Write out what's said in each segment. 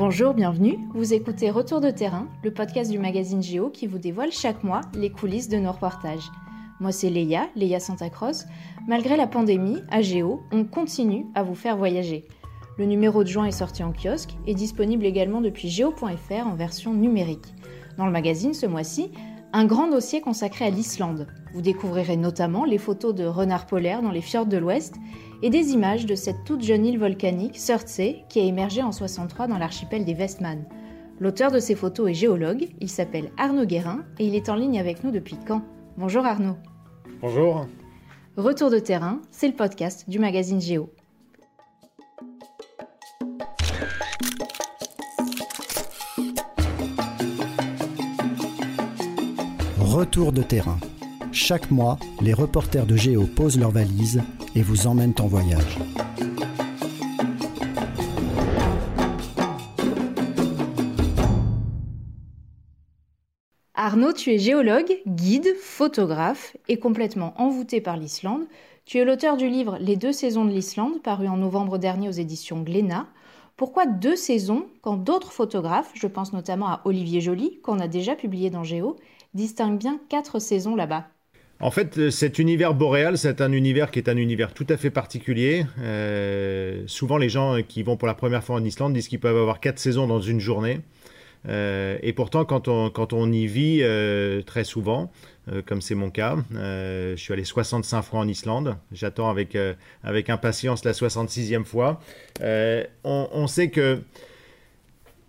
Bonjour, bienvenue. Vous écoutez Retour de terrain, le podcast du magazine Géo qui vous dévoile chaque mois les coulisses de nos reportages. Moi c'est Léa Santacroce. Malgré la pandémie, à Géo, on continue à vous faire voyager. Le numéro de juin est sorti en kiosque et disponible également depuis géo.fr en version numérique. Dans le magazine, ce mois-ci, un grand dossier consacré à l'Islande. Vous découvrirez notamment les photos de renards polaires dans les fjords de l'Ouest et des images de cette toute jeune île volcanique, Surtsey, qui a émergé en 1963 dans l'archipel des Westman. L'auteur de ces photos est géologue, il s'appelle Arnaud Guérin et il est en ligne avec nous depuis Caen. Bonjour Arnaud. Bonjour. Retour de terrain, c'est le podcast du magazine Géo. Retour de terrain. Chaque mois, les reporters de Géo posent leurs valises et vous emmènent en voyage. Arnaud, tu es géologue, guide, photographe et complètement envoûté par l'Islande. Tu es l'auteur du livre « Les deux saisons de l'Islande » paru en novembre dernier aux éditions Glénat. Pourquoi deux saisons quand d'autres photographes, je pense notamment à Olivier Joly, qu'on a déjà publié dans Géo, distinguent bien 4 saisons là-bas? En fait, cet univers boréal, c'est un univers qui est un univers tout à fait particulier. Souvent, les gens qui vont pour la première fois en Islande disent qu'ils peuvent avoir 4 saisons dans une journée. Et pourtant, quand on y vit très souvent, comme c'est mon cas, je suis allé 65 fois en Islande, j'attends avec impatience la 66e fois, on sait que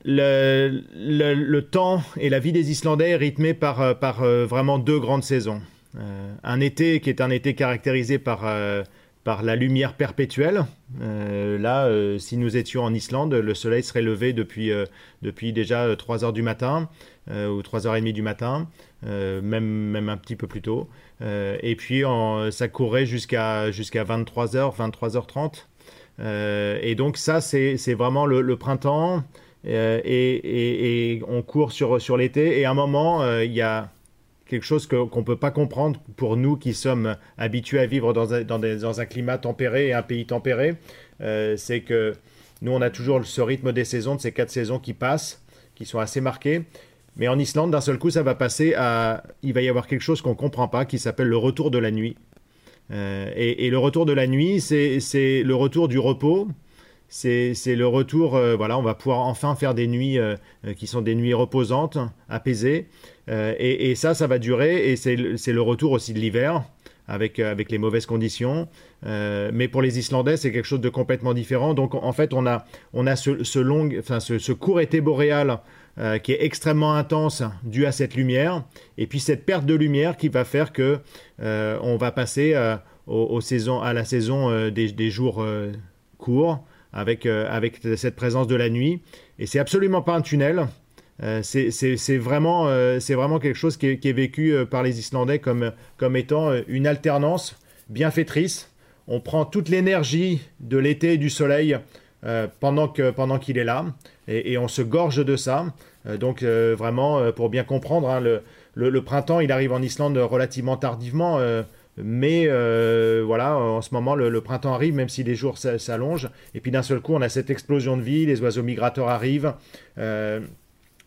le temps et la vie des Islandais est rythmé par vraiment 2 grandes saisons. Un été qui est un été caractérisé par la lumière perpétuelle. Si nous étions en Islande, le soleil serait levé depuis déjà 3 heures du matin ou 3h30 du matin, même un petit peu plus tôt. Et puis ça courait jusqu'à 23h, 23h30. Et donc ça, c'est vraiment le printemps et on court sur l'été. Et à un moment, il y a quelque chose qu'on peut pas comprendre pour nous qui sommes habitués à vivre dans un climat tempéré et un pays tempéré, c'est que nous on a toujours ce rythme des saisons, de ces 4 saisons qui passent, qui sont assez marquées, mais en Islande d'un seul coup ça va passer à... il va y avoir quelque chose qu'on comprend pas qui s'appelle le retour de la nuit. Et le retour de la nuit c'est le retour du repos. C'est le retour, on va pouvoir enfin faire des nuits qui sont des nuits reposantes, apaisées, et ça va durer, et c'est le retour aussi de l'hiver, avec les mauvaises conditions, mais pour les Islandais, c'est quelque chose de complètement différent, donc en fait, on a ce court été boréal qui est extrêmement intense, dû à cette lumière, et puis cette perte de lumière qui va faire que on va passer à la saison des jours courts, avec cette présence de la nuit, et c'est absolument pas un tunnel, c'est vraiment quelque chose qui est vécu par les Islandais comme étant une alternance bienfaitrice. On prend toute l'énergie de l'été et du soleil pendant qu'il est là, et on se gorge de ça, donc vraiment pour bien comprendre, hein, le printemps il arrive en Islande relativement tardivement, mais en ce moment le printemps arrive, même si les jours s'allongent, et puis d'un seul coup on a cette explosion de vie, les oiseaux migrateurs arrivent,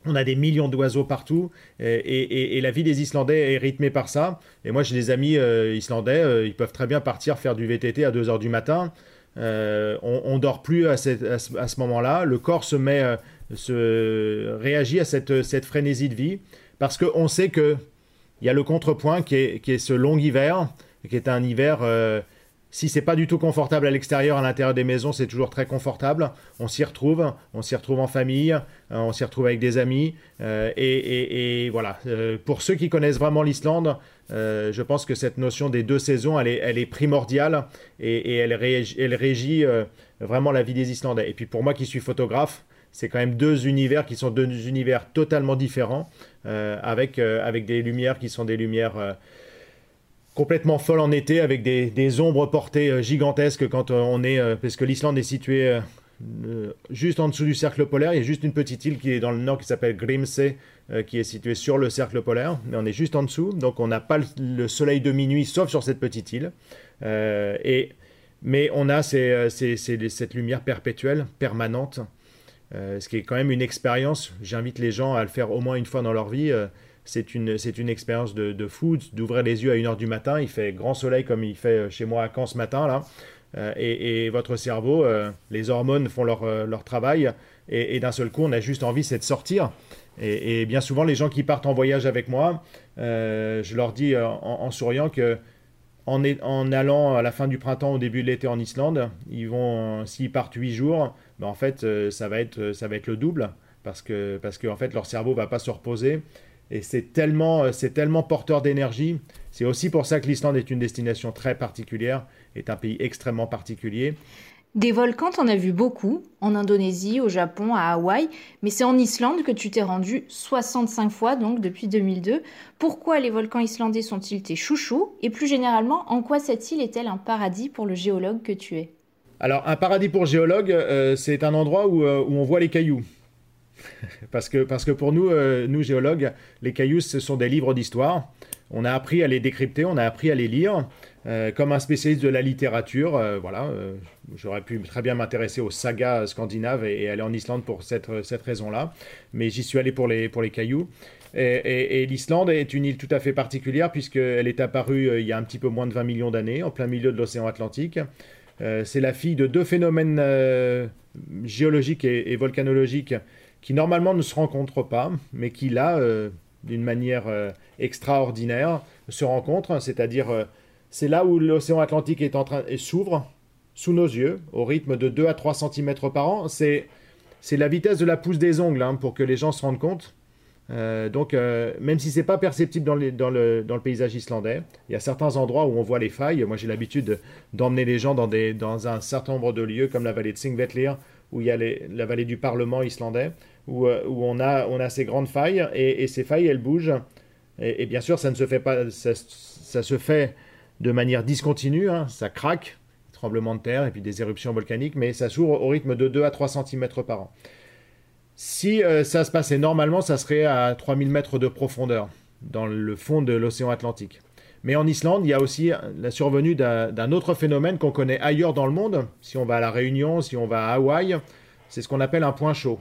on a des millions d'oiseaux partout, et la vie des Islandais est rythmée par ça. Et moi j'ai des amis islandais, ils peuvent très bien partir faire du VTT à 2h du matin, on dort plus à ce moment-là, le corps se réagit à cette frénésie de vie, parce qu'on sait que il y a le contrepoint qui est ce long hiver, qui est un hiver, si c'est pas du tout confortable à l'extérieur, à l'intérieur des maisons, c'est toujours très confortable. On s'y retrouve en famille, on s'y retrouve avec des amis. Pour ceux qui connaissent vraiment l'Islande, je pense que cette notion des 2 saisons, elle est primordiale, et elle régit vraiment la vie des Islandais. Et puis pour moi qui suis photographe, c'est quand même 2 univers qui sont 2 univers totalement différents, avec des lumières qui sont des lumières complètement folles en été, avec des ombres portées gigantesques quand on est... parce que l'Islande est située juste en dessous du cercle polaire. Il y a juste une petite île qui est dans le nord qui s'appelle Grímsey, qui est située sur le cercle polaire, mais on est juste en dessous, donc on n'a pas le soleil de minuit, sauf sur cette petite île. Mais on a cette lumière perpétuelle, permanente, Ce qui est quand même une expérience, j'invite les gens à le faire au moins une fois dans leur vie. C'est une expérience de fou, d'ouvrir les yeux à 1 h du matin. Il fait grand soleil comme il fait chez moi à Caen ce matin, là. Et votre cerveau, les hormones font leur travail. Et d'un seul coup, on a juste envie, c'est de sortir. Et bien souvent, les gens qui partent en voyage avec moi, je leur dis en souriant que en allant à la fin du printemps, au début de l'été en Islande, s'ils partent 8 jours, ben en fait, ça va être le double parce que en fait, leur cerveau va pas se reposer. Et c'est tellement porteur d'énergie. C'est aussi pour ça que l'Islande est une destination très particulière, est un pays extrêmement particulier. Des volcans, t'en as vu beaucoup, en Indonésie, au Japon, à Hawaï, mais c'est en Islande que tu t'es rendu 65 fois donc depuis 2002. Pourquoi les volcans islandais sont-ils tes chouchous? Et plus généralement, en quoi cette île est-elle un paradis pour le géologue que tu es? Alors, un paradis pour géologue, c'est un endroit où on voit les cailloux. parce que pour nous, nous géologues, les cailloux, ce sont des livres d'histoire. On a appris à les décrypter, on a appris à les lire. Comme un spécialiste de la littérature, voilà, j'aurais pu très bien m'intéresser aux sagas scandinaves et aller en Islande pour cette raison-là. Mais j'y suis allé pour les cailloux. Et l'Islande est une île tout à fait particulière puisqu'elle est apparue il y a un petit peu moins de 20 millions d'années, en plein milieu de l'océan Atlantique. C'est la fille de 2 phénomènes géologiques et volcanologiques qui normalement ne se rencontrent pas, mais qui là, d'une manière extraordinaire, se rencontrent, c'est-à-dire... C'est là où l'océan Atlantique est en train s'ouvre sous nos yeux au rythme de 2 à 3 cm par an. C'est la vitesse de la pousse des ongles, hein, pour que les gens se rendent compte. Donc même si c'est pas perceptible dans le paysage islandais, il y a certains endroits où on voit les failles. Moi j'ai l'habitude d'emmener les gens dans un certain nombre de lieux comme la vallée de Thingvellir, où il y a la vallée du Parlement islandais, où on a ces grandes failles et ces failles elles bougent. Et bien sûr ça ne se fait pas, ça se fait de manière discontinue, hein, ça craque, tremblements de terre et puis des éruptions volcaniques, mais ça s'ouvre au rythme de 2 à 3 cm par an. Si ça se passait normalement, ça serait à 3000 mètres de profondeur, dans le fond de l'océan Atlantique. Mais en Islande, il y a aussi la survenue d'un autre phénomène qu'on connaît ailleurs dans le monde. Si on va à La Réunion, si on va à Hawaï, c'est ce qu'on appelle un point chaud.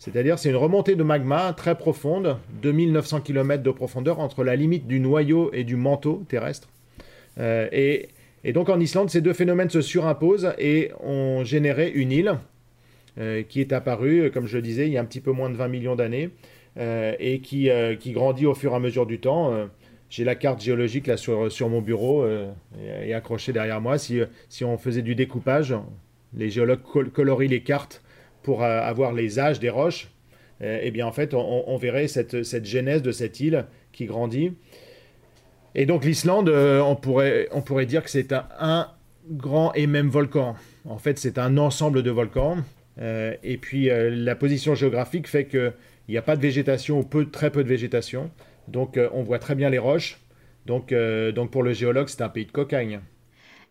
C'est-à-dire c'est une remontée de magma très profonde, 2900 km de profondeur, entre la limite du noyau et du manteau terrestre. Et donc en Islande, ces 2 phénomènes se surimposent et ont généré une île qui est apparue, comme je le disais, il y a un petit peu moins de 20 millions d'années et qui grandit au fur et à mesure du temps. J'ai la carte géologique là sur mon bureau et accrochée derrière moi. Si on faisait du découpage, les géologues colorient les cartes pour avoir les âges des roches. Et bien en fait, on verrait cette genèse de cette île qui grandit. Et donc l'Islande, on pourrait dire que c'est un grand et même volcan. En fait, c'est un ensemble de volcans. Et puis la position géographique fait qu'il n'y a pas de végétation ou très peu de végétation. Donc on voit très bien les roches. Donc pour le géologue, c'est un pays de cocagne.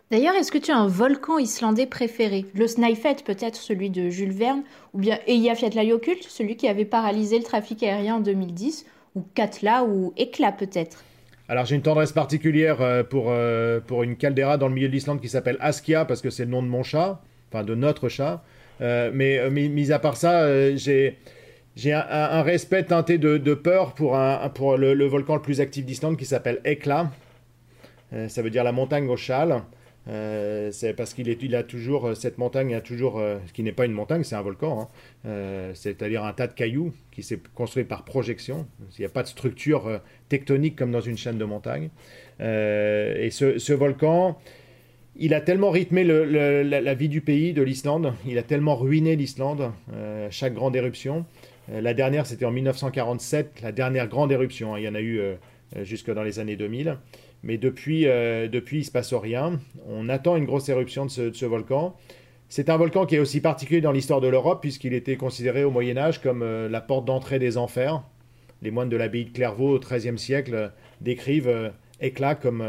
D'ailleurs, est-ce que tu as un volcan islandais préféré? Le Snæfell, peut-être celui de Jules Verne, ou bien Eyjafjallajökull, celui qui avait paralysé le trafic aérien en 2010, ou Katla ou Hekla peut-être? Alors j'ai une tendresse particulière pour une caldeira dans le milieu de l'Islande qui s'appelle Askja, parce que c'est le nom de mon chat, enfin de notre chat. Mais mis à part ça, j'ai un respect teinté de peur pour le volcan le plus actif d'Islande qui s'appelle Hekla. Ça veut dire la montagne au châle. C'est parce qu'il a toujours cette montagne, qui n'est pas une montagne, c'est un volcan, hein, c'est-à-dire un tas de cailloux qui s'est construit par projection. Il n'y a pas de structure tectonique comme dans une chaîne de montagnes. Et ce volcan, il a tellement rythmé la vie du pays, de l'Islande, il a tellement ruiné l'Islande, chaque grande éruption. La dernière, c'était en 1947, la dernière grande éruption, hein, il y en a eu jusque dans les années 2000. Mais depuis il ne se passe rien. On attend une grosse éruption de ce volcan. C'est un volcan qui est aussi particulier dans l'histoire de l'Europe, puisqu'il était considéré au Moyen-Âge comme la porte d'entrée des enfers. Les moines de l'abbaye de Clairvaux au XIIIe siècle décrivent Hekla comme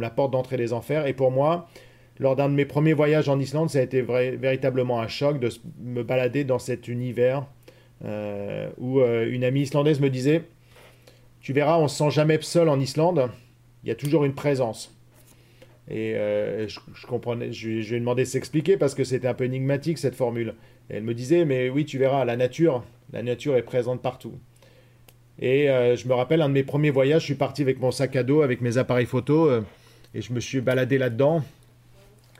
la porte d'entrée des enfers. Et pour moi, lors d'un de mes premiers voyages en Islande, ça a été véritablement un choc de me balader dans cet univers où une amie islandaise me disait « Tu verras, on ne se sent jamais seul en Islande ». Il y a toujours une présence. Et je comprenais, je lui ai demandé de s'expliquer parce que c'était un peu énigmatique cette formule. Et elle me disait, mais oui, tu verras, la nature est présente partout. Et je me rappelle, un de mes premiers voyages, je suis parti avec mon sac à dos, avec mes appareils photo, et je me suis baladé là-dedans.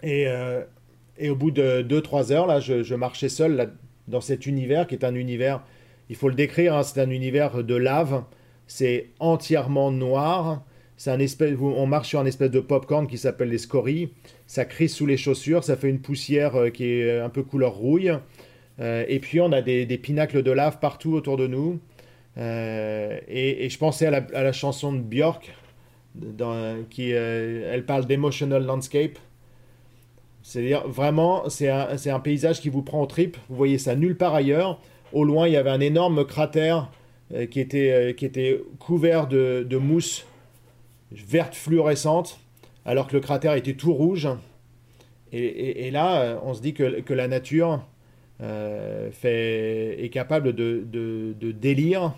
Et au bout de 2-3 heures, là, je marchais seul là, dans cet univers qui est un univers, il faut le décrire, hein, c'est un univers de lave, c'est entièrement noir. C'est un espèce, on marche sur un espèce de pop-corn qui s'appelle les scories. Ça crisse sous les chaussures, ça fait une poussière qui est un peu couleur rouille. Et puis on a des pinacles de lave partout autour de nous. Et je pensais à la chanson de Björk, elle parle d'Emotional Landscape. C'est-à-dire vraiment, c'est un paysage qui vous prend aux tripes. Vous voyez ça nulle part ailleurs. Au loin, il y avait un énorme cratère qui était couvert de mousse verte fluorescente, alors que le cratère était tout rouge. Et là, on se dit que la nature est capable de délire.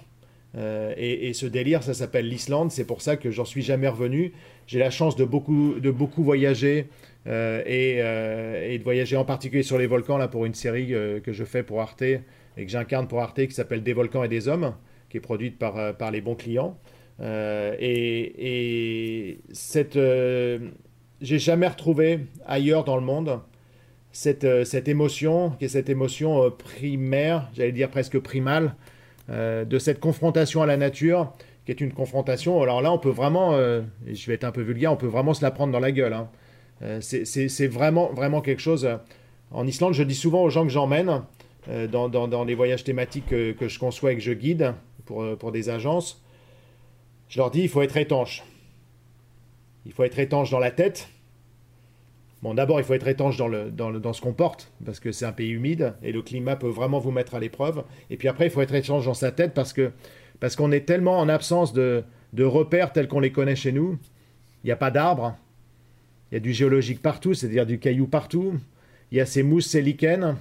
Et ce délire, ça s'appelle l'Islande. C'est pour ça que j'en suis jamais revenu. J'ai la chance de beaucoup voyager et de voyager en particulier sur les volcans là, pour une série que je fais pour Arte et que j'incarne pour Arte qui s'appelle « Des volcans et des hommes » qui est produite par les bons clients. J'ai jamais retrouvé ailleurs dans le monde cette émotion, qui est cette émotion primaire, j'allais dire presque primale, de cette confrontation à la nature, qui est une confrontation. Alors là, on peut vraiment, je vais être un peu vulgaire, on peut vraiment se la prendre dans la gueule. Hein. C'est vraiment, vraiment quelque chose. En Islande, je dis souvent aux gens que j'emmène dans les voyages thématiques que je conçois et que je guide pour des agences. Je leur dis, il faut être étanche. Il faut être étanche dans la tête. Bon, d'abord, il faut être étanche dans ce qu'on porte, parce que c'est un pays humide, et le climat peut vraiment vous mettre à l'épreuve. Et puis après, il faut être étanche dans sa tête, parce qu'on est tellement en absence de repères tels qu'on les connaît chez nous. Il n'y a pas d'arbres. Il y a du géologique partout, c'est-à-dire du caillou partout. Il y a ces mousses, ces lichens.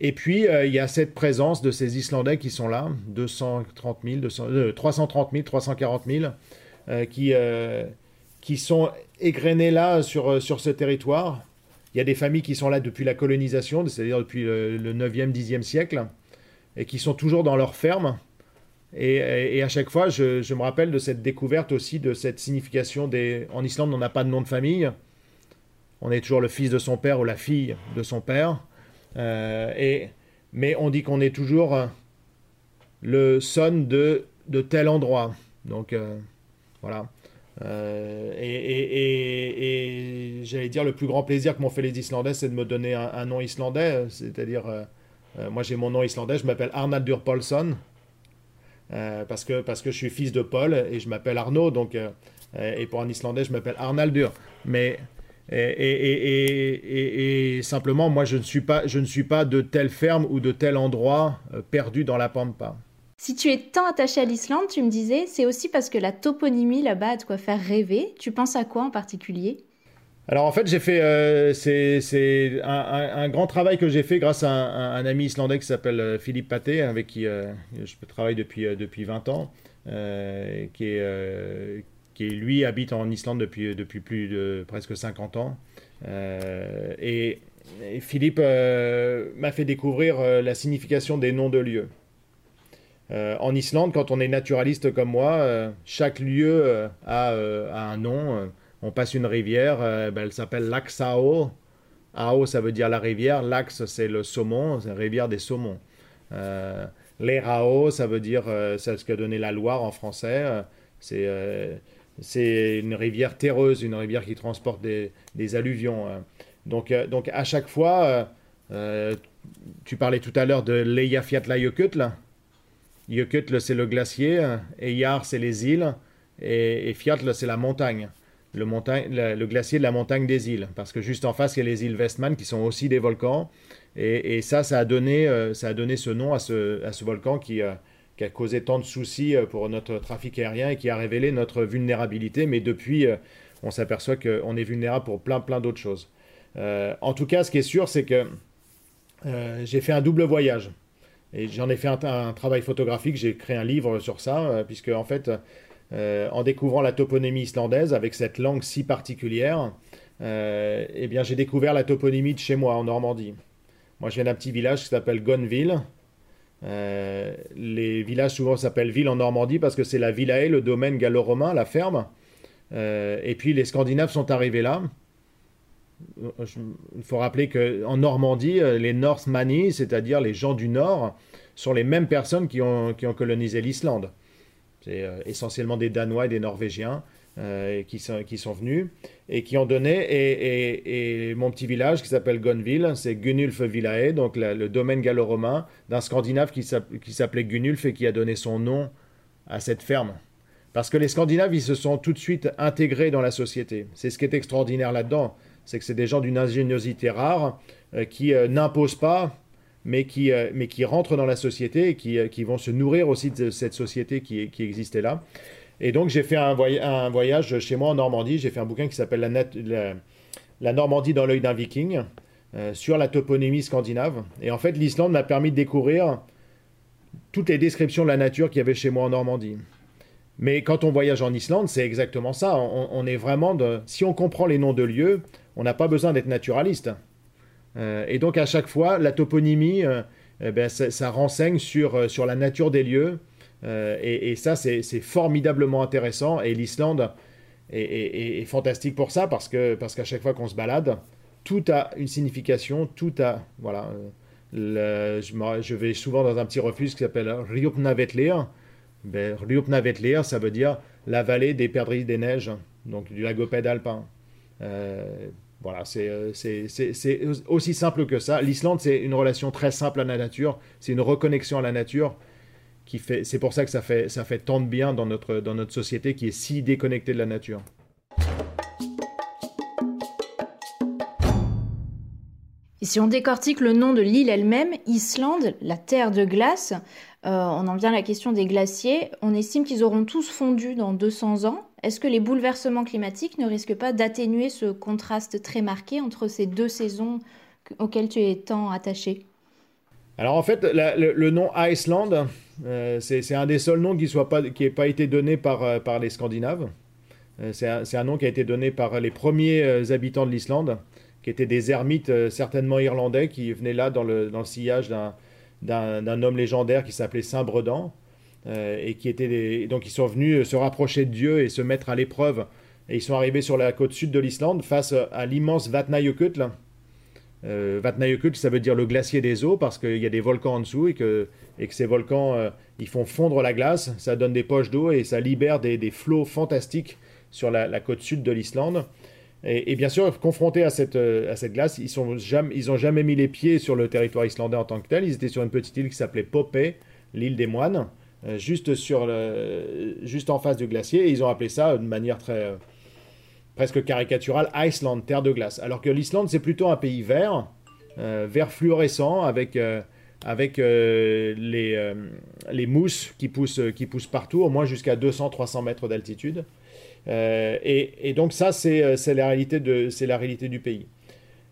Et puis, il y a cette présence de ces Islandais qui sont là, 330 000, 340 000, qui sont égrenés là sur ce territoire. Il y a des familles qui sont là depuis la colonisation, c'est-à-dire depuis le 9e, 10e siècle, et qui sont toujours dans leurs fermes. Et à chaque fois, je me rappelle de cette découverte aussi, de cette signification des... En Islande, on n'a pas de nom de famille. On est toujours le fils de son père ou la fille de son père. Mais on dit qu'on est toujours le son de tel endroit. Donc voilà. Et j'allais dire, le plus grand plaisir que m'ont fait les Islandais, c'est de me donner un nom islandais. C'est-à-dire, moi j'ai mon nom islandais, je m'appelle Arnaldur Paulsson, parce que je suis fils de Paul et je m'appelle Arnaud. Donc, et pour un Islandais, je m'appelle Arnaldur. Mais... Et simplement, moi, je ne suis pas de telle ferme ou de tel endroit perdu dans la pampa. Si tu es tant attaché à l'Islande, tu me disais, c'est aussi parce que la toponymie là-bas a de quoi faire rêver. Tu penses à quoi en particulier ? Alors en fait, j'ai fait c'est un grand travail que j'ai fait grâce à un ami islandais qui s'appelle Philippe Pathé, avec qui je travaille depuis 20 ans, qui lui habite en Islande depuis plus de presque 50 ans. Et Philippe m'a fait découvrir la signification des noms de lieux. En Islande, quand on est naturaliste comme moi, chaque lieu a un nom. On passe une rivière, elle s'appelle l'Axao. Ao, ça veut dire la rivière. L'Axe, c'est le saumon, c'est la rivière des saumons. L'Erao, ça veut dire c'est ce que donnait la Loire en français. C'est une rivière terreuse, une rivière qui transporte des alluvions. Donc à chaque fois, tu parlais tout à l'heure de l'Eyjafjallajökull. Jökull, c'est le glacier, Eyjar, c'est les îles, et Fjall, c'est la montagne. Le glacier de la montagne des îles, parce que juste en face, il y a les îles Westman qui sont aussi des volcans. Et ça a donné ce nom à ce volcan qui a causé tant de soucis pour notre trafic aérien et qui a révélé notre vulnérabilité. Mais depuis, on s'aperçoit qu'on est vulnérable pour plein d'autres choses. En tout cas, ce qui est sûr, c'est que j'ai fait un double voyage. Et j'en ai fait un travail photographique, j'ai créé un livre sur ça, puisque en fait, en découvrant la toponymie islandaise avec cette langue si particulière, eh bien j'ai découvert la toponymie de chez moi en Normandie. Moi je viens d'un petit village qui s'appelle Gonville. Les villages souvent s'appellent ville en Normandie parce que c'est la villae, le domaine gallo-romain, la ferme. Et puis les Scandinaves sont arrivés là. Il faut rappeler qu'en Normandie, les Northmani, c'est-à-dire les gens du Nord, sont les mêmes personnes qui ont colonisé l'Islande. C'est essentiellement des Danois et des Norvégiens qui sont venus et qui ont donné. Et mon petit village qui s'appelle Gonville, c'est Gunulf Villae, donc le domaine gallo-romain d'un Scandinave qui s'appelait Gunulf et qui a donné son nom à cette ferme. Parce que les Scandinaves, ils se sont tout de suite intégrés dans la société. C'est ce qui est extraordinaire là-dedans. C'est que c'est des gens d'une ingéniosité rare qui n'imposent pas, mais qui rentrent dans la société et qui vont se nourrir aussi de cette société qui existait là. Et donc j'ai fait un voyage chez moi en Normandie, j'ai fait un bouquin qui s'appelle La Normandie dans l'œil d'un viking, sur la toponymie scandinave. Et en fait l'Islande m'a permis de découvrir toutes les descriptions de la nature qu'il y avait chez moi en Normandie. Mais quand on voyage en Islande, c'est exactement ça. On est vraiment si on comprend les noms de lieux, on n'a pas besoin d'être naturaliste. Et donc à chaque fois, la toponymie, ça renseigne sur la nature des lieux. Et ça, c'est formidablement intéressant. Et l'Islande est fantastique pour ça, parce qu'à chaque fois qu'on se balade, tout a une signification, tout a... Voilà. Je vais souvent dans un petit refuge qui s'appelle Ryupnavetlir. Ryupnavetlir, ça veut dire la vallée des perdrix des neiges, donc du lagopède alpin. Voilà, c'est aussi simple que ça. L'Islande, c'est une relation très simple à la nature, c'est une reconnexion à la nature. C'est pour ça que ça fait tant de bien dans notre société qui est si déconnectée de la nature. Et si on décortique le nom de l'île elle-même, Islande, la terre de glace, on en vient à la question des glaciers. On estime qu'ils auront tous fondu dans 200 ans. Est-ce que les bouleversements climatiques ne risquent pas d'atténuer ce contraste très marqué entre ces deux saisons auxquelles tu es tant attaché? Alors en fait, le nom Iceland, c'est un des seuls noms qui n'ait pas été donné par les Scandinaves. C'est un nom qui a été donné par les premiers habitants de l'Islande, qui étaient des ermites certainement irlandais qui venaient là dans le sillage d'un homme légendaire qui s'appelait Saint-Brendan et qui étaient donc ils sont venus se rapprocher de Dieu et se mettre à l'épreuve, et ils sont arrivés sur la côte sud de l'Islande face à l'immense Vatnajökull. Vatnajökull, ça veut dire le glacier des eaux, parce qu'il y a des volcans en dessous et que ces volcans ils font fondre la glace, ça donne des poches d'eau et ça libère des flots fantastiques sur la côte sud de l'Islande. Et bien sûr, confrontés à cette glace, ils n'ont jamais mis les pieds sur le territoire islandais en tant que tel. Ils étaient sur une petite île qui s'appelait Popay, l'île des moines, juste en face du glacier. Et ils ont appelé ça, de manière très presque caricaturale, Iceland, terre de glace. Alors que l'Islande, c'est plutôt un pays vert fluorescent, avec les mousses qui poussent partout, au moins jusqu'à 200-300 mètres d'altitude. Et donc ça, c'est la réalité du pays.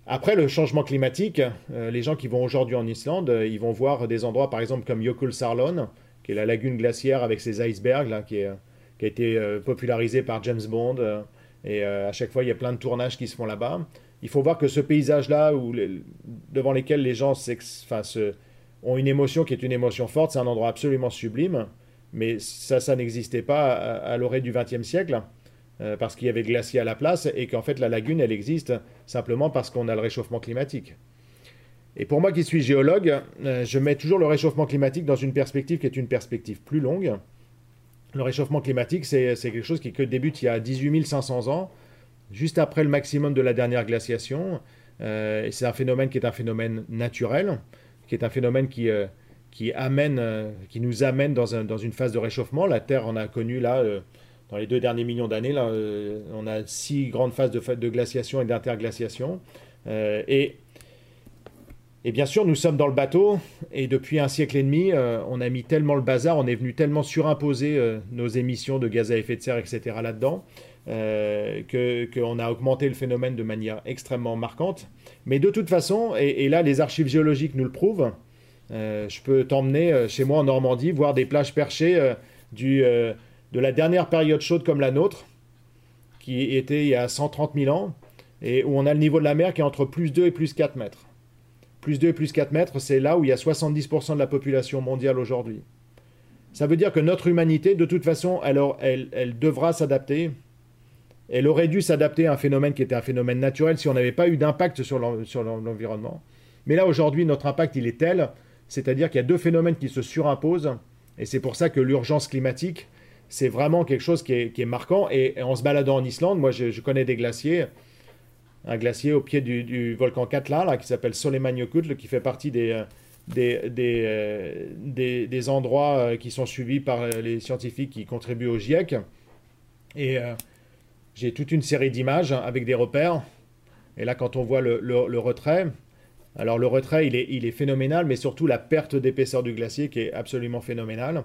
Après, le changement climatique, les gens qui vont aujourd'hui en Islande, ils vont voir des endroits par exemple comme Jökulsárlón, qui est la lagune glaciaire avec ses icebergs, là, qui a été popularisée par James Bond, à chaque fois il y a plein de tournages qui se font là-bas. Il faut voir que ce paysage-là, devant lesquels les gens ont une émotion qui est une émotion forte, c'est un endroit absolument sublime, mais ça n'existait pas à l'orée du XXe siècle. Parce qu'il y avait glacier à la place et qu'en fait la lagune elle existe simplement parce qu'on a le réchauffement climatique. Et pour moi qui suis géologue, je mets toujours le réchauffement climatique dans une perspective qui est une perspective plus longue. Le réchauffement climatique, c'est quelque chose qui débute il y a 18 500 ans, juste après le maximum de la dernière glaciation. Et c'est un phénomène qui est un phénomène naturel, qui est un phénomène qui nous amène dans une phase de réchauffement. La Terre en a connu là... Dans les 2 derniers millions d'années, là, on a 6 grandes phases de glaciation et d'interglaciation. Et bien sûr, nous sommes dans le bateau. Et depuis 1 siècle et demi, on a mis tellement le bazar, on est venu tellement surimposer nos émissions de gaz à effet de serre, etc. là-dedans, qu'on a augmenté le phénomène de manière extrêmement marquante. Mais de toute façon, et là, les archives géologiques nous le prouvent, je peux t'emmener chez moi en Normandie, voir des plages perchées de la dernière période chaude comme la nôtre, qui était il y a 130 000 ans, et où on a le niveau de la mer qui est entre plus 2 et plus 4 mètres. Plus 2 et plus 4 mètres, c'est là où il y a 70% de la population mondiale aujourd'hui. Ça veut dire que notre humanité, de toute façon, elle devra s'adapter. Elle aurait dû s'adapter à un phénomène qui était un phénomène naturel si on n'avait pas eu d'impact sur l'environnement. Mais là, aujourd'hui, notre impact, il est tel, c'est-à-dire qu'il y a deux phénomènes qui se surimposent, et c'est pour ça que l'urgence climatique, c'est vraiment quelque chose qui est marquant. Et en se baladant en Islande, moi, je connais des glaciers, un glacier au pied du volcan Katla, là, qui s'appelle Sólheimajökull, qui fait partie des endroits qui sont suivis par les scientifiques qui contribuent au GIEC. Et j'ai toute une série d'images avec des repères. Et là, quand on voit le retrait, alors le retrait, il est phénoménal, mais surtout la perte d'épaisseur du glacier qui est absolument phénoménale.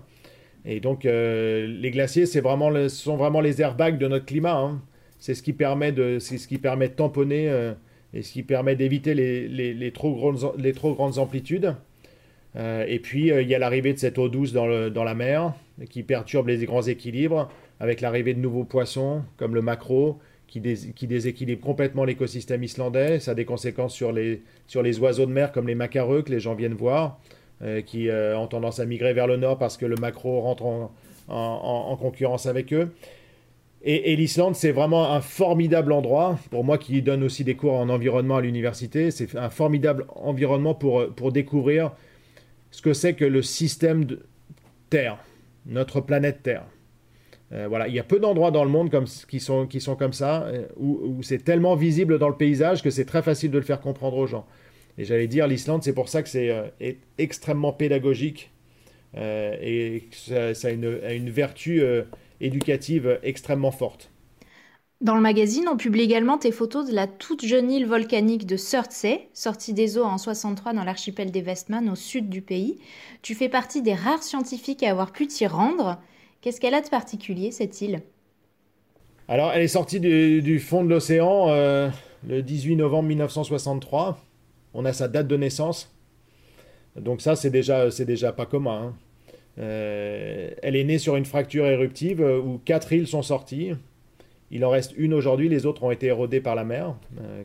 Et donc, les glaciers, ce sont vraiment les airbags de notre climat, hein. C'est ce qui permet de tamponner et ce qui permet d'éviter les trop grandes amplitudes. Et puis, il y a l'arrivée de cette eau douce dans la mer qui perturbe les grands équilibres, avec l'arrivée de nouveaux poissons comme le maquereau qui déséquilibre complètement l'écosystème islandais. Ça a des conséquences sur les oiseaux de mer comme les macareux que les gens viennent voir, qui ont tendance à migrer vers le nord parce que le maquereau rentre en concurrence avec eux. Et l'Islande, c'est vraiment un formidable endroit, pour moi qui donne aussi des cours en environnement à l'université, c'est un formidable environnement pour découvrir ce que c'est que le système de Terre, notre planète Terre. Voilà, il y a peu d'endroits dans le monde qui sont comme ça, où c'est tellement visible dans le paysage que c'est très facile de le faire comprendre aux gens. Et j'allais dire, l'Islande, c'est pour ça que c'est extrêmement pédagogique, et ça a une vertu éducative extrêmement forte. Dans le magazine, on publie également tes photos de la toute jeune île volcanique de Surtsey, sortie des eaux en 1963 dans l'archipel des Westman, au sud du pays. Tu fais partie des rares scientifiques à avoir pu t'y rendre. Qu'est-ce qu'elle a de particulier, cette île? Alors, elle est sortie du fond de l'océan le 18 novembre 1963. On a sa date de naissance. Donc ça, c'est déjà pas commun, hein. Elle est née sur une fracture éruptive où 4 îles sont sorties. Il en reste une aujourd'hui, les autres ont été érodées par la mer,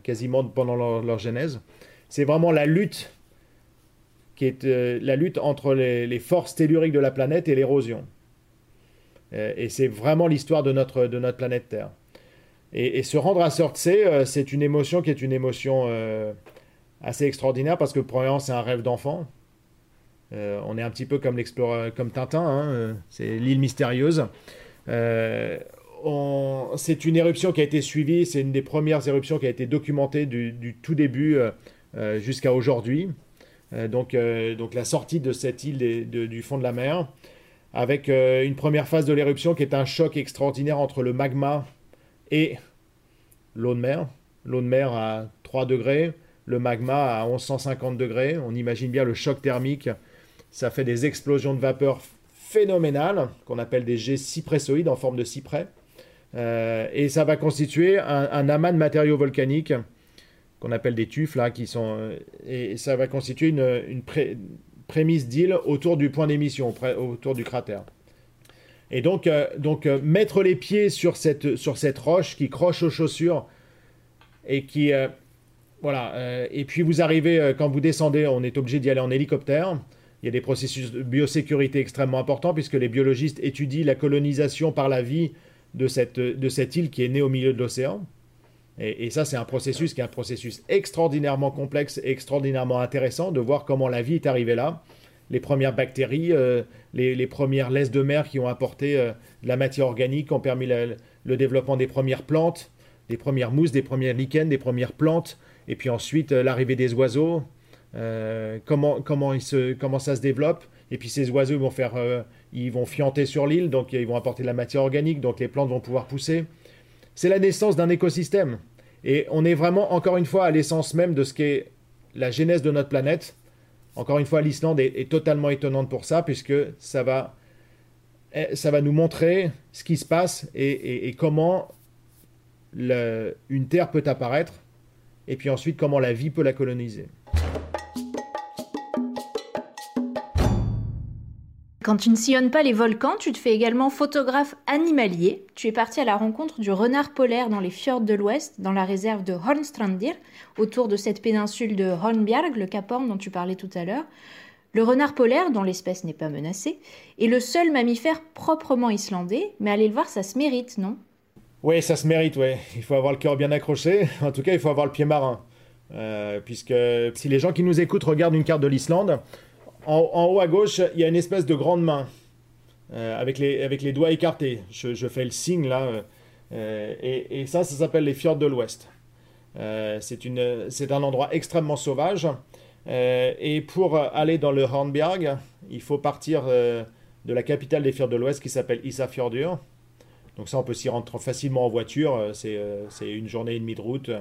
quasiment pendant leur genèse. C'est vraiment la lutte, qui est la lutte entre les forces telluriques de la planète et l'érosion. Et c'est vraiment l'histoire de notre planète Terre. Et se rendre à Surtsey, c'est une émotion qui est une émotion assez extraordinaire, parce que premièrement, c'est un rêve d'enfant. On est un petit peu comme Tintin, hein, c'est l'île mystérieuse. C'est une éruption qui a été suivie, c'est une des premières éruptions qui a été documentée du tout début jusqu'à aujourd'hui. Donc la sortie de cette île du fond de la mer, avec une première phase de l'éruption qui est un choc extraordinaire entre le magma et l'eau de mer. L'eau de mer à 3 degrés, le magma à 1150 degrés. On imagine bien le choc thermique. Ça fait des explosions de vapeur phénoménales, qu'on appelle des jets cypressoïdes en forme de cyprès. Et ça va constituer un amas de matériaux volcaniques, qu'on appelle des tufs, là, qui sont... Et ça va constituer une prémisse d'île autour du point d'émission, autour du cratère. Et donc mettre les pieds sur cette roche qui croche aux chaussures et qui... voilà. Et puis vous arrivez, quand vous descendez, on est obligé d'y aller en hélicoptère. Il y a des processus de biosécurité extrêmement importants, puisque les biologistes étudient la colonisation par la vie de cette île qui est née au milieu de l'océan. Et ça, c'est un processus qui est un processus extraordinairement complexe et extraordinairement intéressant, de voir comment la vie est arrivée là. Les premières bactéries, les premières laisses de mer qui ont apporté de la matière organique, ont permis le développement des premières plantes, des premières mousses, des premières lichens, des premières plantes, et puis ensuite l'arrivée des oiseaux. Comment ça se développe, et puis ces oiseaux vont faire ils vont fianter sur l'île, donc ils vont apporter de la matière organique, donc les plantes vont pouvoir pousser. C'est la naissance d'un écosystème, et on est vraiment, encore une fois, à l'essence même de ce qu'est la genèse de notre planète. Encore une fois, l'Islande est totalement étonnante pour ça, puisque ça va nous montrer ce qui se passe et comment une terre peut apparaître, et puis ensuite comment la vie peut la coloniser. Quand tu ne sillonnes pas les volcans, tu te fais également photographe animalier. Tu es parti à la rencontre du renard polaire dans les fjords de l'Ouest, dans la réserve de Hornstrandir, autour de cette péninsule de Hornbjarg, le Cap Horn dont tu parlais tout à l'heure. Le renard polaire, dont l'espèce n'est pas menacée, est le seul mammifère proprement islandais, mais allez le voir, ça se mérite, non? Oui, ça se mérite, oui. Il faut avoir le cœur bien accroché, en tout cas, il faut avoir le pied marin. Puisque si les gens qui nous écoutent regardent une carte de l'Islande, en haut à gauche, il y a une espèce de grande main, avec les doigts écartés. Je fais le signe, là, et ça s'appelle les fjords de l'Ouest. C'est un endroit extrêmement sauvage. Et pour aller dans le Hornbjarg, il faut partir de la capitale des fjords de l'Ouest qui s'appelle Eyjafjallajökull. Donc ça, on peut s'y rendre facilement en voiture. C'est une journée et demie de route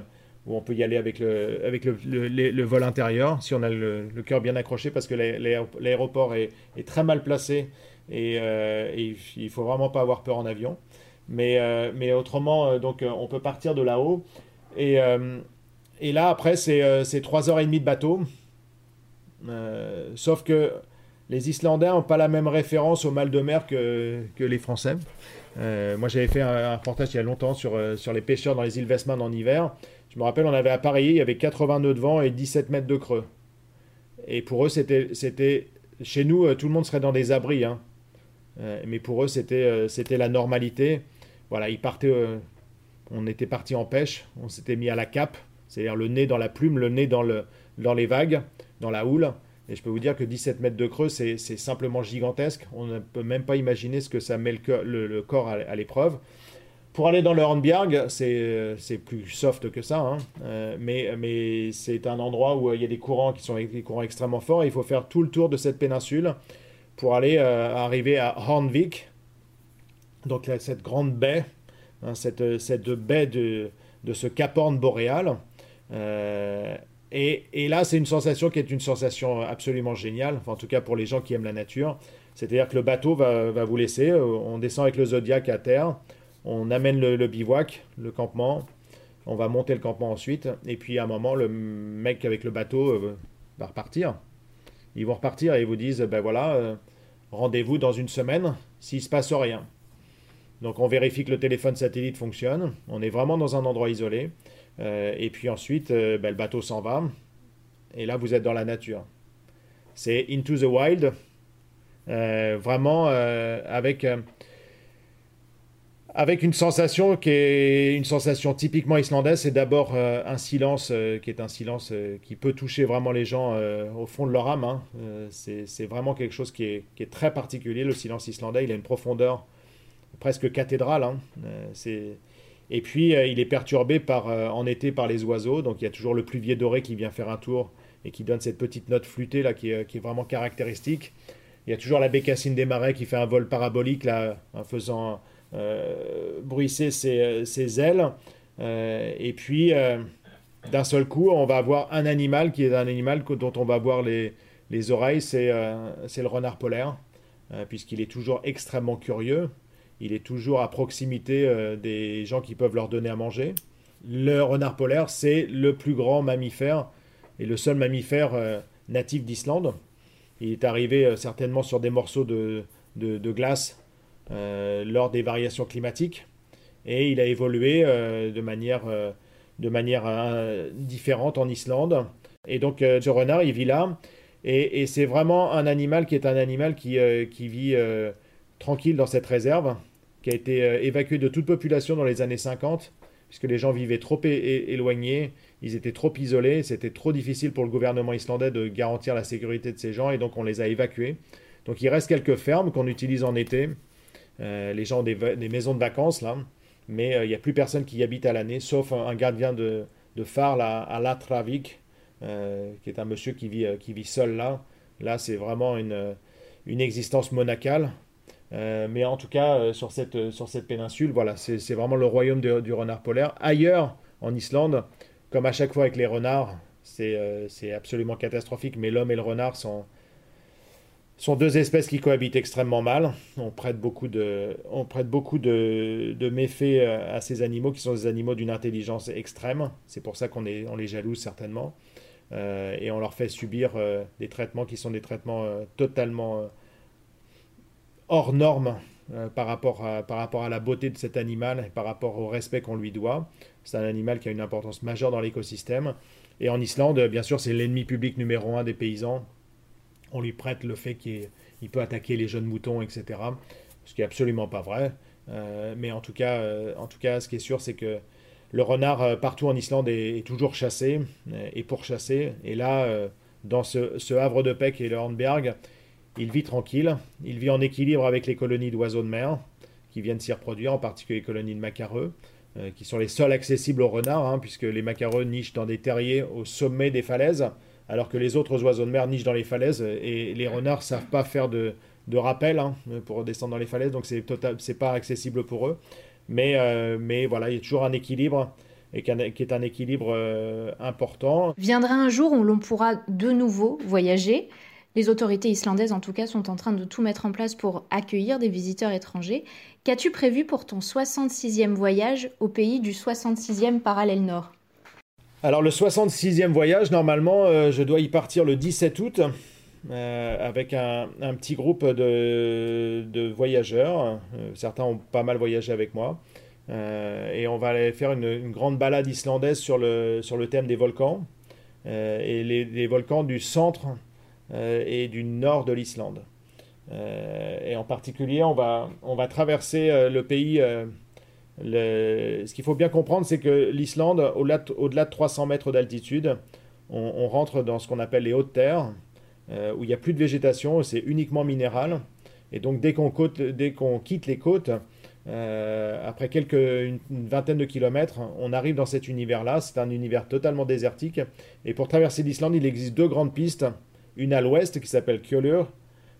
où on peut y aller avec le vol intérieur si on a le cœur bien accroché, parce que l'aéroport est très mal placé et il ne faut vraiment pas avoir peur en avion. Mais autrement, donc, on peut partir de là-haut. Et là, après, c'est 3h30 de bateau. Sauf que les Islandais n'ont pas la même référence au mal de mer que les Français. Moi, j'avais fait un reportage il y a longtemps sur les pêcheurs dans les îles Westman en hiver. Je me rappelle, on avait appareillé, il y avait 80 nœuds de vent et 17 mètres de creux. Et pour eux, c'était chez nous, tout le monde serait dans des abris, hein. Mais pour eux, c'était la normalité. Voilà, ils partaient. On était partis en pêche, on s'était mis à la cape, c'est-à-dire le nez dans la plume, le nez dans les vagues, dans la houle. Et je peux vous dire que 17 mètres de creux, c'est simplement gigantesque. On ne peut même pas imaginer ce que ça met le corps à l'épreuve. Pour aller dans le Hornbjarg, c'est plus soft que ça, hein. Mais c'est un endroit où il y a des courants qui sont des courants extrêmement forts. Et il faut faire tout le tour de cette péninsule pour aller arriver à Hornvik, donc là, cette grande baie, hein, cette baie de ce Cap Horn boréal. Et là, c'est une sensation qui est une sensation absolument géniale, enfin, en tout cas pour les gens qui aiment la nature. C'est-à-dire que le bateau va vous laisser, on descend avec le Zodiac à terre, on amène le bivouac, le campement, on va monter le campement ensuite, et puis à un moment, le mec avec le bateau va repartir. Ils vont repartir et ils vous disent, ben voilà, rendez-vous dans une semaine s'il se passe rien. Donc on vérifie que le téléphone satellite fonctionne, on est vraiment dans un endroit isolé. Et puis ensuite, le bateau s'en va, et là vous êtes dans la nature. C'est Into the Wild, vraiment avec une sensation qui est une sensation typiquement islandaise. C'est d'abord un silence qui est un silence qui peut toucher vraiment les gens au fond de leur âme, hein. C'est vraiment quelque chose qui est très particulier. Le silence islandais, il a une profondeur presque cathédrale, hein. Et puis, il est perturbé en été par les oiseaux. Donc, il y a toujours le pluvier doré qui vient faire un tour et qui donne cette petite note flûtée là, qui est vraiment caractéristique. Il y a toujours la bécassine des marais qui fait un vol parabolique, là, en faisant bruisser ses ailes. Et puis, d'un seul coup, on va avoir un animal qui est un animal dont on va voir les oreilles. C'est le renard polaire, puisqu'il est toujours extrêmement curieux. Il est toujours à proximité des gens qui peuvent leur donner à manger. Le renard polaire, c'est le plus grand mammifère et le seul mammifère natif d'Islande. Il est arrivé certainement sur des morceaux de glace lors des variations climatiques. Et il a évolué de manière différente en Islande. Et donc ce renard, il vit là. Et c'est vraiment un animal qui est un animal qui vit tranquille dans cette réserve, qui a été évacuée de toute population dans les années 50, puisque les gens vivaient trop éloignés, ils étaient trop isolés, c'était trop difficile pour le gouvernement islandais de garantir la sécurité de ces gens, et donc on les a évacués. Donc il reste quelques fermes qu'on utilise en été, les gens ont des maisons de vacances, là, mais il n'y a plus personne qui y habite à l'année, sauf un gardien de phare là, à Latravik, qui est un monsieur qui vit seul là. Là, c'est vraiment une existence monacale. Mais en tout cas, sur cette péninsule, voilà, c'est vraiment le royaume du renard polaire. Ailleurs, en Islande, comme à chaque fois avec les renards, c'est absolument catastrophique, mais l'homme et le renard sont deux espèces qui cohabitent extrêmement mal. On prête beaucoup de méfaits à ces animaux qui sont des animaux d'une intelligence extrême. C'est pour ça qu'on les jalouse certainement. Et on leur fait subir des traitements qui sont des traitements totalement hors norme par rapport à la beauté de cet animal et par rapport au respect qu'on lui doit. C'est un animal qui a une importance majeure dans l'écosystème. Et en Islande, bien sûr, c'est l'ennemi public numéro un des paysans. On lui prête le fait qu'il peut attaquer les jeunes moutons, etc. Ce qui n'est absolument pas vrai. Mais en tout cas, ce qui est sûr, c'est que le renard, partout en Islande, est toujours chassé et pourchassé. Et là, dans ce havre de paix qui est le Hornbjarg, il vit tranquille. Il vit en équilibre avec les colonies d'oiseaux de mer qui viennent s'y reproduire, en particulier les colonies de macareux, qui sont les seuls accessibles aux renards, hein, puisque les macareux nichent dans des terriers au sommet des falaises, alors que les autres oiseaux de mer nichent dans les falaises, et les renards ne savent pas faire de rappel hein, pour descendre dans les falaises, donc c'est pas accessible pour eux. Mais voilà, il y a toujours un équilibre, et qui est un équilibre important. Viendra un jour où l'on pourra de nouveau voyager. Les autorités islandaises, en tout cas, sont en train de tout mettre en place pour accueillir des visiteurs étrangers. Qu'as-tu prévu pour ton 66e voyage au pays du 66e parallèle nord? Alors, le 66e voyage, normalement, je dois y partir le 17 août avec un petit groupe de voyageurs. Certains ont pas mal voyagé avec moi. Et on va aller faire une grande balade islandaise sur le thème des volcans et les volcans du centre et du nord de l'Islande. Et en particulier, on va traverser le pays. Ce qu'il faut bien comprendre, c'est que l'Islande, au-delà de 300 mètres d'altitude, on rentre dans ce qu'on appelle les hautes terres, où il n'y a plus de végétation, c'est uniquement minéral. Et donc, dès qu'on quitte les côtes, après une vingtaine de kilomètres, on arrive dans cet univers-là. C'est un univers totalement désertique. Et pour traverser l'Islande, il existe deux grandes pistes. Une à l'ouest qui s'appelle Kjöllur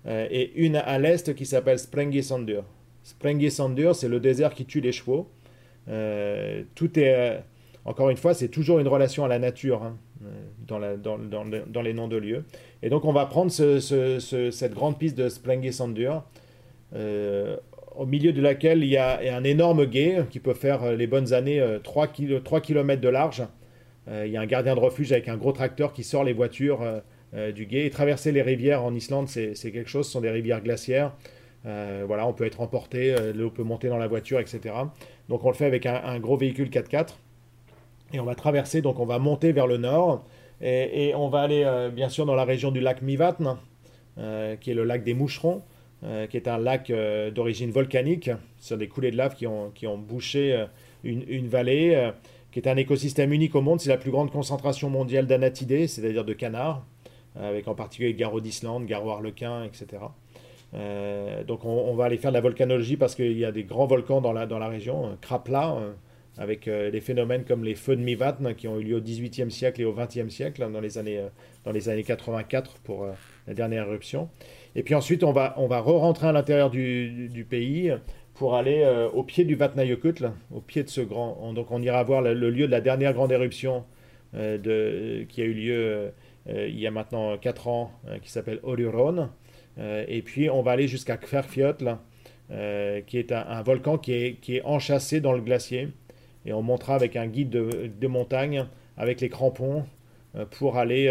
et une à l'est qui s'appelle Sprengisandur. Sprengisandur, c'est le désert qui tue les chevaux. Tout est, encore une fois, c'est toujours une relation à la nature hein, dans les noms de lieux. Et donc, on va prendre cette grande piste de Sprengisandur, au milieu de laquelle il y a un énorme gué qui peut faire les bonnes années 3 km de large. Il y a un gardien de refuge avec un gros tracteur qui sort les voitures du gué. Et traverser les rivières en Islande, c'est quelque chose, ce sont des rivières glaciaires. Voilà, on peut être emporté, l'eau peut monter dans la voiture, etc. Donc on le fait avec un gros véhicule 4x4. Et on va traverser, donc on va monter vers le nord. Et on va aller, bien sûr, dans la région du lac Mývatn, qui est le lac des moucherons, qui est un lac d'origine volcanique. Ce sont des coulées de lave qui ont bouché une vallée, qui est un écosystème unique au monde. C'est la plus grande concentration mondiale d'anatidés, c'est-à-dire de canards, avec en particulier Garrot d'Islande, Garrot Arlequin, etc. Donc on va aller faire de la volcanologie parce qu'il y a des grands volcans dans la région, Krapla, avec des phénomènes comme les feux de Mývatn qui ont eu lieu au XVIIIe siècle et au XXe siècle, dans les années 84 pour la dernière éruption. Et puis ensuite, on va re-rentrer à l'intérieur du pays pour aller au pied du Vatnajökull, au pied de ce grand... Donc on ira voir le lieu de la dernière grande éruption qui a eu lieu... il y a maintenant 4 ans, qui s'appelle Oruron. Et puis, on va aller jusqu'à Kverkfjöll, qui est un volcan qui est enchâssé dans le glacier. Et on montera avec un guide de montagne, avec les crampons, pour aller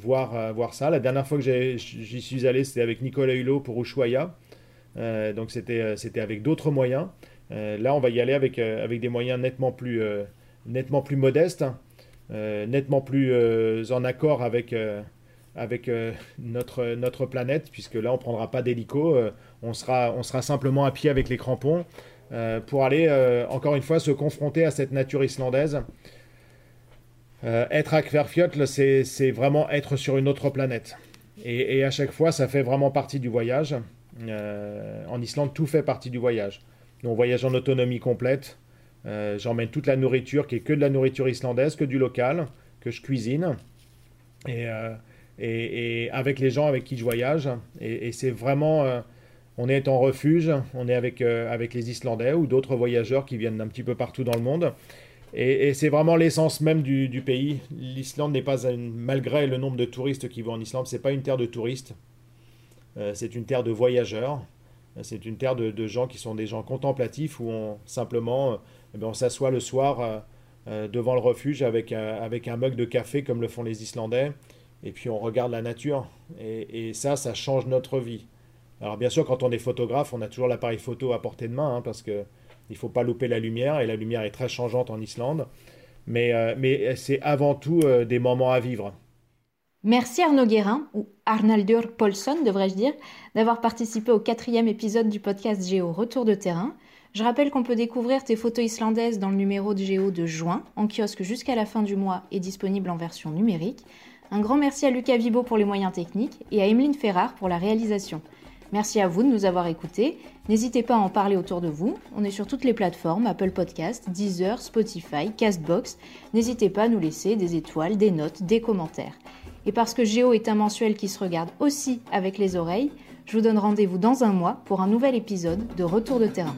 voir ça. La dernière fois que j'y suis allé, c'était avec Nicolas Hulot pour Ushuaïa. Donc, c'était avec d'autres moyens. Là, on va y aller avec des moyens nettement plus modestes. Nettement plus en accord avec notre planète, puisque là on prendra pas d'hélico, on sera simplement à pied avec les crampons pour aller encore une fois se confronter à cette nature islandaise. Être à Kverkfjöll, c'est vraiment être sur une autre planète, et à chaque fois ça fait vraiment partie du voyage. En Islande, tout fait partie du voyage. Nous, on voyage en autonomie complète. J'emmène toute la nourriture qui est que de la nourriture islandaise, que du local, que je cuisine, et avec les gens avec qui je voyage, et c'est vraiment, on est en refuge, on est avec les Islandais ou d'autres voyageurs qui viennent d'un petit peu partout dans le monde, et c'est vraiment l'essence même du pays. L'Islande n'est pas, malgré le nombre de touristes qui vont en Islande, c'est pas une terre de touristes, c'est une terre de voyageurs. C'est une terre de gens qui sont des gens contemplatifs, où on simplement on s'assoit le soir devant le refuge avec un mug de café comme le font les Islandais, et puis on regarde la nature, et ça change notre vie. Alors bien sûr, quand on est photographe, on a toujours l'appareil photo à portée de main, hein, parce qu'il ne faut pas louper la lumière, et la lumière est très changeante en Islande. Mais c'est avant tout des moments à vivre. Merci Arnaud Guérin, ou Arnaldur Paulsson devrais-je dire, d'avoir participé au 4e épisode du podcast Géo Retour de terrain. Je rappelle qu'on peut découvrir tes photos islandaises dans le numéro de Géo de juin, en kiosque jusqu'à la fin du mois et disponible en version numérique. Un grand merci à Lucas Vibo pour les moyens techniques et à Emeline Ferrard pour la réalisation. Merci à vous de nous avoir écoutés. N'hésitez pas à en parler autour de vous. On est sur toutes les plateformes, Apple Podcasts, Deezer, Spotify, Castbox. N'hésitez pas à nous laisser des étoiles, des notes, des commentaires. Et parce que Géo est un mensuel qui se regarde aussi avec les oreilles, je vous donne rendez-vous dans un mois pour un nouvel épisode de Retour de terrain.